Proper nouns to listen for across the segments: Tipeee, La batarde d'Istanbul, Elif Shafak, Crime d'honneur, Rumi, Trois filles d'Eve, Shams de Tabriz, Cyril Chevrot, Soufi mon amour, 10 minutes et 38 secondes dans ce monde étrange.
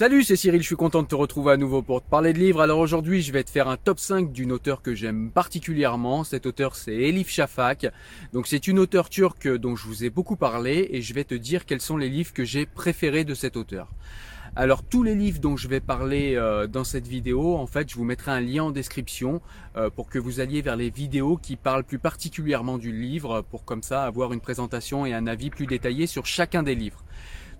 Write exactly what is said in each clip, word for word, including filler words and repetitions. Salut, c'est Cyril, je suis content de te retrouver à nouveau pour te parler de livres. Alors aujourd'hui, je vais te faire un top cinq d'une auteure que j'aime particulièrement. Cette auteure, c'est Elif Shafak. Donc c'est une auteure turque dont je vous ai beaucoup parlé et je vais te dire quels sont les livres que j'ai préférés de cette auteure. Alors tous les livres dont je vais parler euh, dans cette vidéo, en fait, je vous mettrai un lien en description euh, pour que vous alliez vers les vidéos qui parlent plus particulièrement du livre pour comme ça avoir une présentation et un avis plus détaillé sur chacun des livres.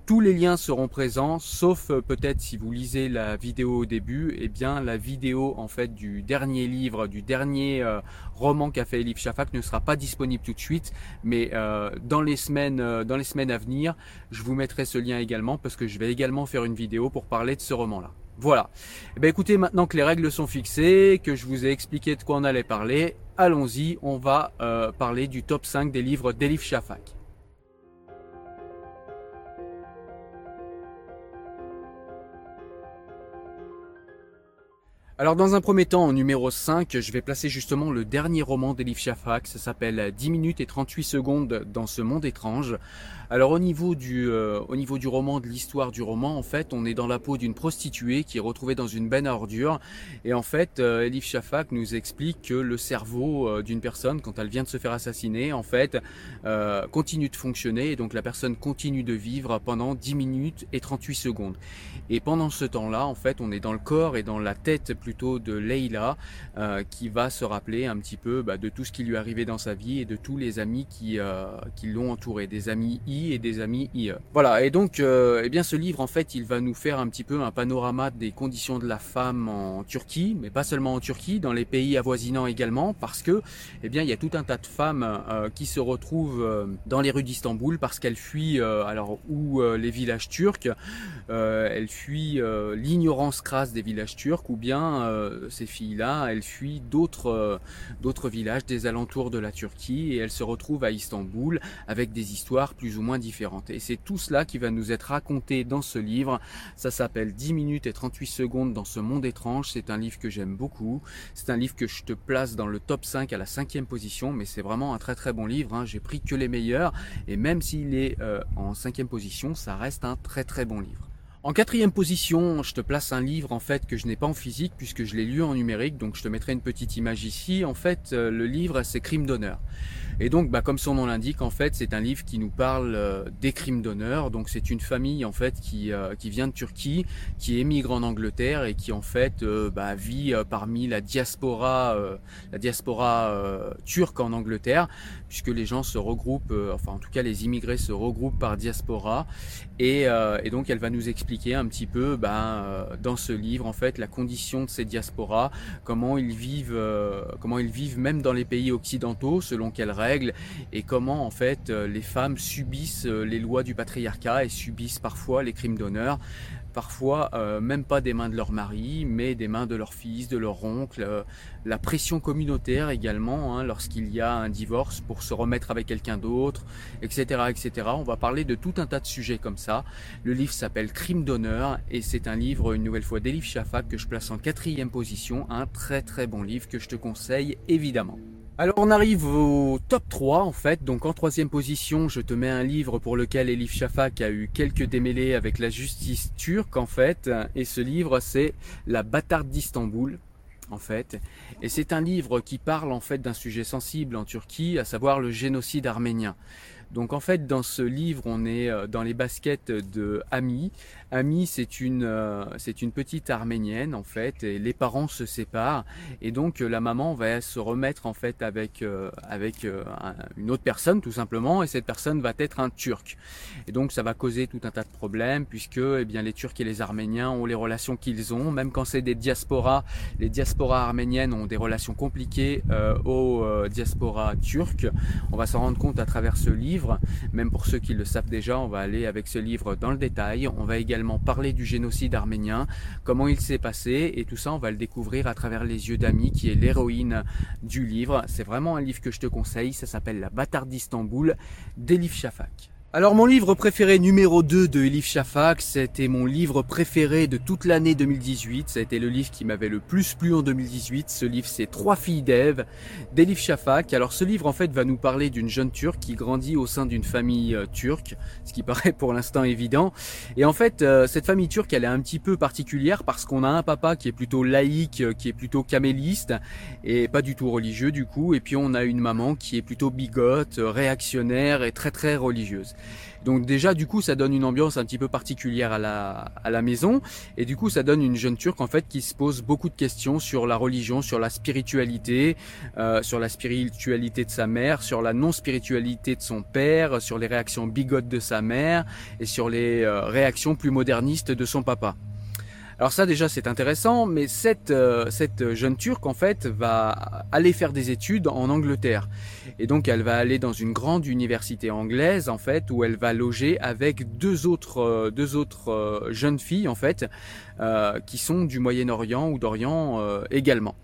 Tous les liens seront présents, sauf peut-être si vous lisez la vidéo au début, eh bien la vidéo en fait du dernier livre, du dernier euh, roman qu'a fait Elif Shafak ne sera pas disponible tout de suite, mais euh, dans les semaines, euh, dans les semaines à venir, je vous mettrai ce lien également parce que je vais également faire une vidéo pour parler de ce roman-là. Voilà. Eh bien, écoutez, maintenant que les règles sont fixées, que je vous ai expliqué de quoi on allait parler, allons-y, on va euh, parler du top cinq des livres d'Elif Shafak. Alors dans un premier temps, en numéro cinq, je vais placer justement le dernier roman d'Elif Shafak, ça s'appelle dix minutes et trente-huit secondes dans ce monde étrange. Alors au niveau du, euh, au niveau du roman, de l'histoire du roman, en fait, on est dans la peau d'une prostituée qui est retrouvée dans une benne à ordures. Et en fait, euh, Elif Shafak nous explique que le cerveau euh, d'une personne, quand elle vient de se faire assassiner, en fait, euh, continue de fonctionner. Et donc la personne continue de vivre pendant dix minutes et trente-huit secondes. Et pendant ce temps-là, en fait, on est dans le corps et dans la tête plus plutôt de Leïla euh, qui va se rappeler un petit peu bah, de tout ce qui lui arrivait dans sa vie et de tous les amis qui euh, qui l'ont entouré, des amis I et des amis I E. Voilà, et donc euh, eh bien ce livre en fait il va nous faire un petit peu un panorama des conditions de la femme en Turquie, mais pas seulement en Turquie, dans les pays avoisinants également, parce que eh bien il y a tout un tas de femmes euh, qui se retrouvent euh, dans les rues d'Istanbul parce qu'elles fuient euh, alors ou euh, les villages turcs, euh, elles fuient euh, l'ignorance crasse des villages turcs ou bien Euh, ces filles-là, elles fuient d'autres euh, d'autres villages des alentours de la Turquie et elles se retrouvent à Istanbul avec des histoires plus ou moins différentes. Et c'est tout cela qui va nous être raconté dans ce livre. Ça s'appelle dix minutes et trente-huit secondes dans ce monde étrange. C'est un livre que j'aime beaucoup. C'est un livre que je te place dans le top cinq à la cinquième position, mais c'est vraiment un très très bon livre, hein. J'ai pris que les meilleurs et même s'il est euh, en cinquième position, ça reste un très très bon livre. En quatrième position, je te place un livre en fait que je n'ai pas en physique puisque je l'ai lu en numérique, donc je te mettrai une petite image ici. En fait, le livre c'est Crime d'honneur. Et donc, bah, comme son nom l'indique, en fait, c'est un livre qui nous parle euh, des crimes d'honneur. Donc, c'est une famille en fait qui euh, qui vient de Turquie, qui émigre en Angleterre et qui en fait euh, bah, vit euh, parmi la diaspora, euh, la diaspora euh, turque en Angleterre, puisque les gens se regroupent, euh, enfin en tout cas les immigrés se regroupent par diaspora. Et, euh, et donc, elle va nous expliquer un petit peu ben, euh, dans ce livre en fait la condition de ces diasporas, comment ils vivent, euh, comment ils vivent même dans les pays occidentaux, selon quelles règles, et comment en fait euh, les femmes subissent euh, les lois du patriarcat et subissent parfois les crimes d'honneur, parfois euh, même pas des mains de leur mari, mais des mains de leur fils, de leur oncle, euh, la pression communautaire également, hein, lorsqu'il y a un divorce pour se remettre avec quelqu'un d'autre, et cetera, et cetera. On va parler de tout un tas de sujets comme ça. Le livre s'appelle Crime d'honneur et c'est un livre, une nouvelle fois, d'Elif Shafak que je place en quatrième position, un très très bon livre que je te conseille évidemment. Alors on arrive au top trois en fait, donc en troisième position je te mets un livre pour lequel Elif Shafak a eu quelques démêlés avec la justice turque en fait, et ce livre c'est La batarde d'Istanbul en fait, et c'est un livre qui parle en fait d'un sujet sensible en Turquie, à savoir le génocide arménien. Donc en fait dans ce livre on est dans les baskets de Ami. Ami c'est une euh, c'est une petite Arménienne en fait et les parents se séparent et donc la maman va se remettre en fait avec euh, avec euh, une autre personne tout simplement et cette personne va être un Turc. Et donc ça va causer tout un tas de problèmes puisque eh bien les Turcs et les Arméniens ont les relations qu'ils ont, même quand c'est des diasporas, les diasporas arméniennes ont des relations compliquées euh, aux euh, diasporas turques. On va s'en rendre compte à travers ce livre. Même pour ceux qui le savent déjà, on va aller avec ce livre dans le détail. On va également parler du génocide arménien, comment il s'est passé, et tout ça on va le découvrir à travers les yeux d'Ami qui est l'héroïne du livre. C'est vraiment un livre que je te conseille, ça s'appelle La batarde d'Istanbul d'Elif Shafak. Alors mon livre préféré numéro deux de Elif Shafak, c'était mon livre préféré de toute l'année deux mille dix-huit, ça a été le livre qui m'avait le plus plu en deux mille dix-huit, ce livre c'est Trois filles d'Eve d'Elif Shafak. Alors ce livre en fait va nous parler d'une jeune turque qui grandit au sein d'une famille euh, turque, ce qui paraît pour l'instant évident, et en fait euh, cette famille turque elle est un petit peu particulière parce qu'on a un papa qui est plutôt laïque, qui est plutôt caméliste et pas du tout religieux du coup, et puis on a une maman qui est plutôt bigote, réactionnaire et très très religieuse. Donc déjà du coup ça donne une ambiance un petit peu particulière à la, à la maison, et du coup ça donne une jeune turque en fait qui se pose beaucoup de questions sur la religion, sur la spiritualité, euh, sur la spiritualité de sa mère, sur la non-spiritualité de son père, sur les réactions bigotes de sa mère et sur les euh, réactions plus modernistes de son papa. Alors ça déjà c'est intéressant, mais cette euh, cette jeune turque en fait va aller faire des études en Angleterre, et donc elle va aller dans une grande université anglaise en fait où elle va loger avec deux autres euh, deux autres euh, jeunes filles en fait euh, qui sont du Moyen-Orient ou d'Orient euh, également.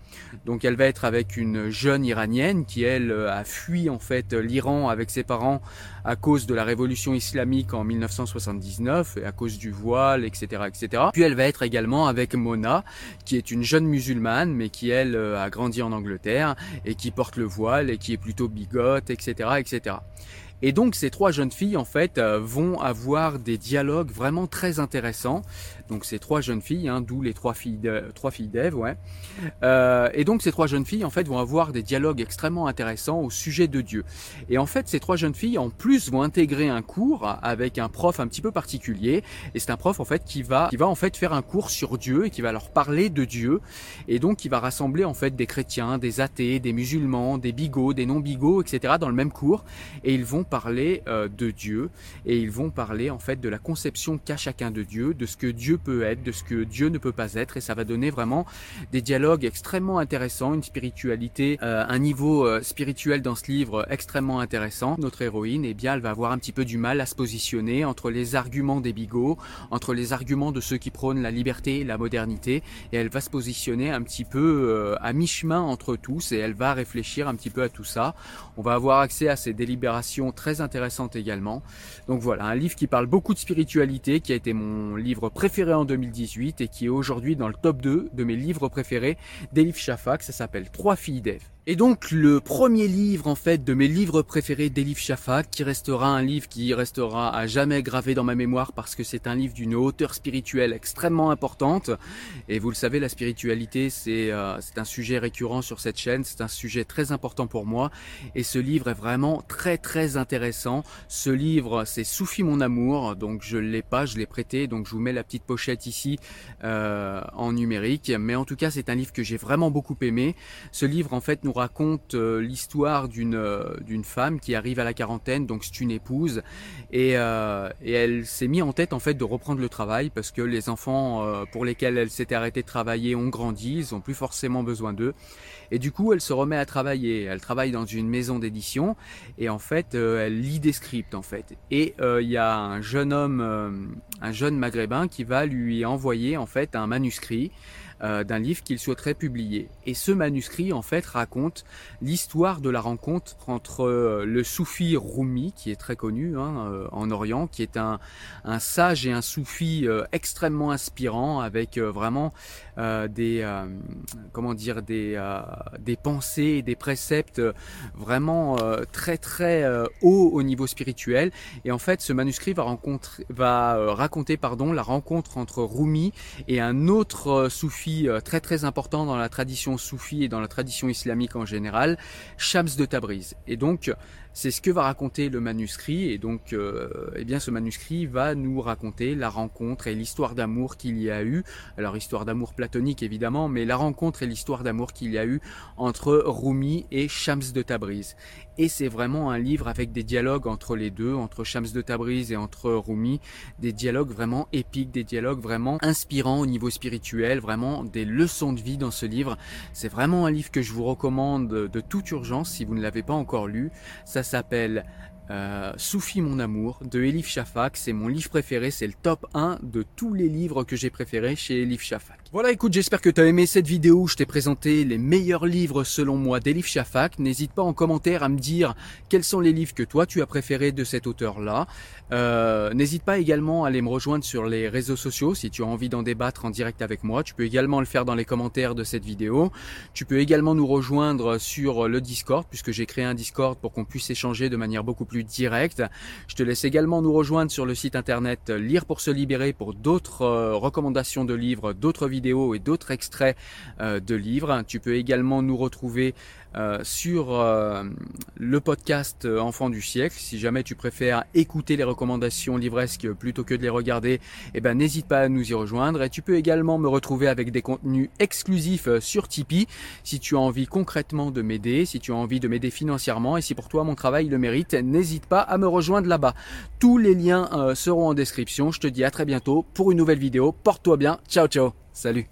Donc elle va être avec une jeune iranienne qui elle a fui en fait l'Iran avec ses parents à cause de la révolution islamique en mille neuf cent soixante-dix-neuf et à cause du voile, et cetera, et cetera. Puis elle va être également avec Mona, qui est une jeune musulmane mais qui elle a grandi en Angleterre et qui porte le voile et qui est plutôt bigote, et cetera, et cetera. Et donc ces trois jeunes filles en fait vont avoir des dialogues vraiment très intéressants. Donc ces trois jeunes filles, hein, d'où les trois filles, de, trois filles d'Ève, ouais. Euh, et donc ces trois jeunes filles en fait vont avoir des dialogues extrêmement intéressants au sujet de Dieu. Et en fait ces trois jeunes filles en plus vont intégrer un cours avec un prof un petit peu particulier. Et c'est un prof en fait qui va, qui va en fait faire un cours sur Dieu et qui va leur parler de Dieu. Et donc qui va rassembler en fait des chrétiens, des athées, des musulmans, des bigots, des non-bigots, et cetera dans le même cours. Et ils vont parler euh, de Dieu, et ils vont parler en fait de la conception qu'a chacun de Dieu, de ce que Dieu peut être, de ce que Dieu ne peut pas être, et ça va donner vraiment des dialogues extrêmement intéressants, une spiritualité, euh, un niveau euh, spirituel dans ce livre euh, extrêmement intéressant. Notre héroïne, eh bien, elle va avoir un petit peu du mal à se positionner entre les arguments des bigots, entre les arguments de ceux qui prônent la liberté et la modernité, et elle va se positionner un petit peu euh, à mi-chemin entre tous, et elle va réfléchir un petit peu à tout ça. On va avoir accès à ces délibérations très intéressante également. Donc voilà, un livre qui parle beaucoup de spiritualité, qui a été mon livre préféré en deux mille dix-huit et qui est aujourd'hui dans le top deux de mes livres préférés d'Elif Shafak. Ça s'appelle Trois filles d'Ève. Et donc le premier livre en fait de mes livres préférés d'Elif Shafak, qui restera un livre qui restera à jamais gravé dans ma mémoire parce que c'est un livre d'une hauteur spirituelle extrêmement importante. Et vous le savez, la spiritualité c'est euh, c'est un sujet récurrent sur cette chaîne, c'est un sujet très important pour moi. Et ce livre est vraiment très très intéressant. Ce livre c'est Soufi mon amour, donc je l'ai pas, je l'ai prêté, donc je vous mets la petite pochette ici euh, en numérique. Mais en tout cas c'est un livre que j'ai vraiment beaucoup aimé. Ce livre en fait nous raconte euh, l'histoire d'une euh, d'une femme qui arrive à la quarantaine, donc c'est une épouse, et euh, et elle s'est mis en tête en fait de reprendre le travail parce que les enfants euh, pour lesquels elle s'était arrêtée de travailler ont grandi, ils ont plus forcément besoin d'eux, et du coup elle se remet à travailler. Elle travaille dans une maison d'édition et en fait euh, elle lit des scripts en fait, et il euh, y a un jeune homme, euh, un jeune maghrébin qui va lui envoyer en fait un manuscrit Euh, d'un livre qu'il souhaiterait publier. Et ce manuscrit en fait raconte l'histoire de la rencontre entre euh, le soufi Rumi, qui est très connu hein, euh, en Orient, qui est un, un sage et un soufi euh, extrêmement inspirant, avec euh, vraiment euh, des euh, comment dire des euh, des pensées et des préceptes vraiment euh, très très euh, hauts au niveau spirituel. Et en fait ce manuscrit va rencontrer va euh, raconter pardon la rencontre entre Rumi et un autre euh, soufi très très important dans la tradition soufie et dans la tradition islamique en général, Shams de Tabriz. Et donc c'est ce que va raconter le manuscrit, et donc euh, eh bien ce manuscrit va nous raconter la rencontre et l'histoire d'amour qu'il y a eu, alors histoire d'amour platonique évidemment, mais la rencontre et l'histoire d'amour qu'il y a eu entre Rumi et Shams de Tabriz. Et c'est vraiment un livre avec des dialogues entre les deux, entre Shams de Tabriz et entre Rumi, des dialogues vraiment épiques, des dialogues vraiment inspirants au niveau spirituel, vraiment des leçons de vie dans ce livre. C'est vraiment un livre que je vous recommande de toute urgence si vous ne l'avez pas encore lu. Ça s'appelle euh, Soufi mon amour de Elif Shafak. C'est mon livre préféré, c'est le top un de tous les livres que j'ai préférés chez Elif Shafak. Voilà, écoute, j'espère que tu as aimé cette vidéo où je t'ai présenté les meilleurs livres selon moi d'Elif Shafak. N'hésite pas en commentaire à me dire quels sont les livres que toi tu as préférés de cet auteur-là. Euh, n'hésite pas également à aller me rejoindre sur les réseaux sociaux si tu as envie d'en débattre en direct avec moi. Tu peux également le faire dans les commentaires de cette vidéo. Tu peux également nous rejoindre sur le Discord puisque j'ai créé un Discord pour qu'on puisse échanger de manière beaucoup plus directe. Je te laisse également nous rejoindre sur le site internet Lire pour se libérer pour d'autres euh, recommandations de livres, d'autres vidéos. vidéos et d'autres extraits euh, de livres. Tu peux également nous retrouver euh, sur euh, le podcast Enfants du siècle. Si jamais tu préfères écouter les recommandations livresques plutôt que de les regarder, eh ben, n'hésite pas à nous y rejoindre. Et tu peux également me retrouver avec des contenus exclusifs sur Tipeee si tu as envie concrètement de m'aider, si tu as envie de m'aider financièrement et si pour toi mon travail le mérite, n'hésite pas à me rejoindre là-bas. Tous les liens euh, seront en description. Je te dis à très bientôt pour une nouvelle vidéo. Porte-toi bien. Ciao, ciao. Salut.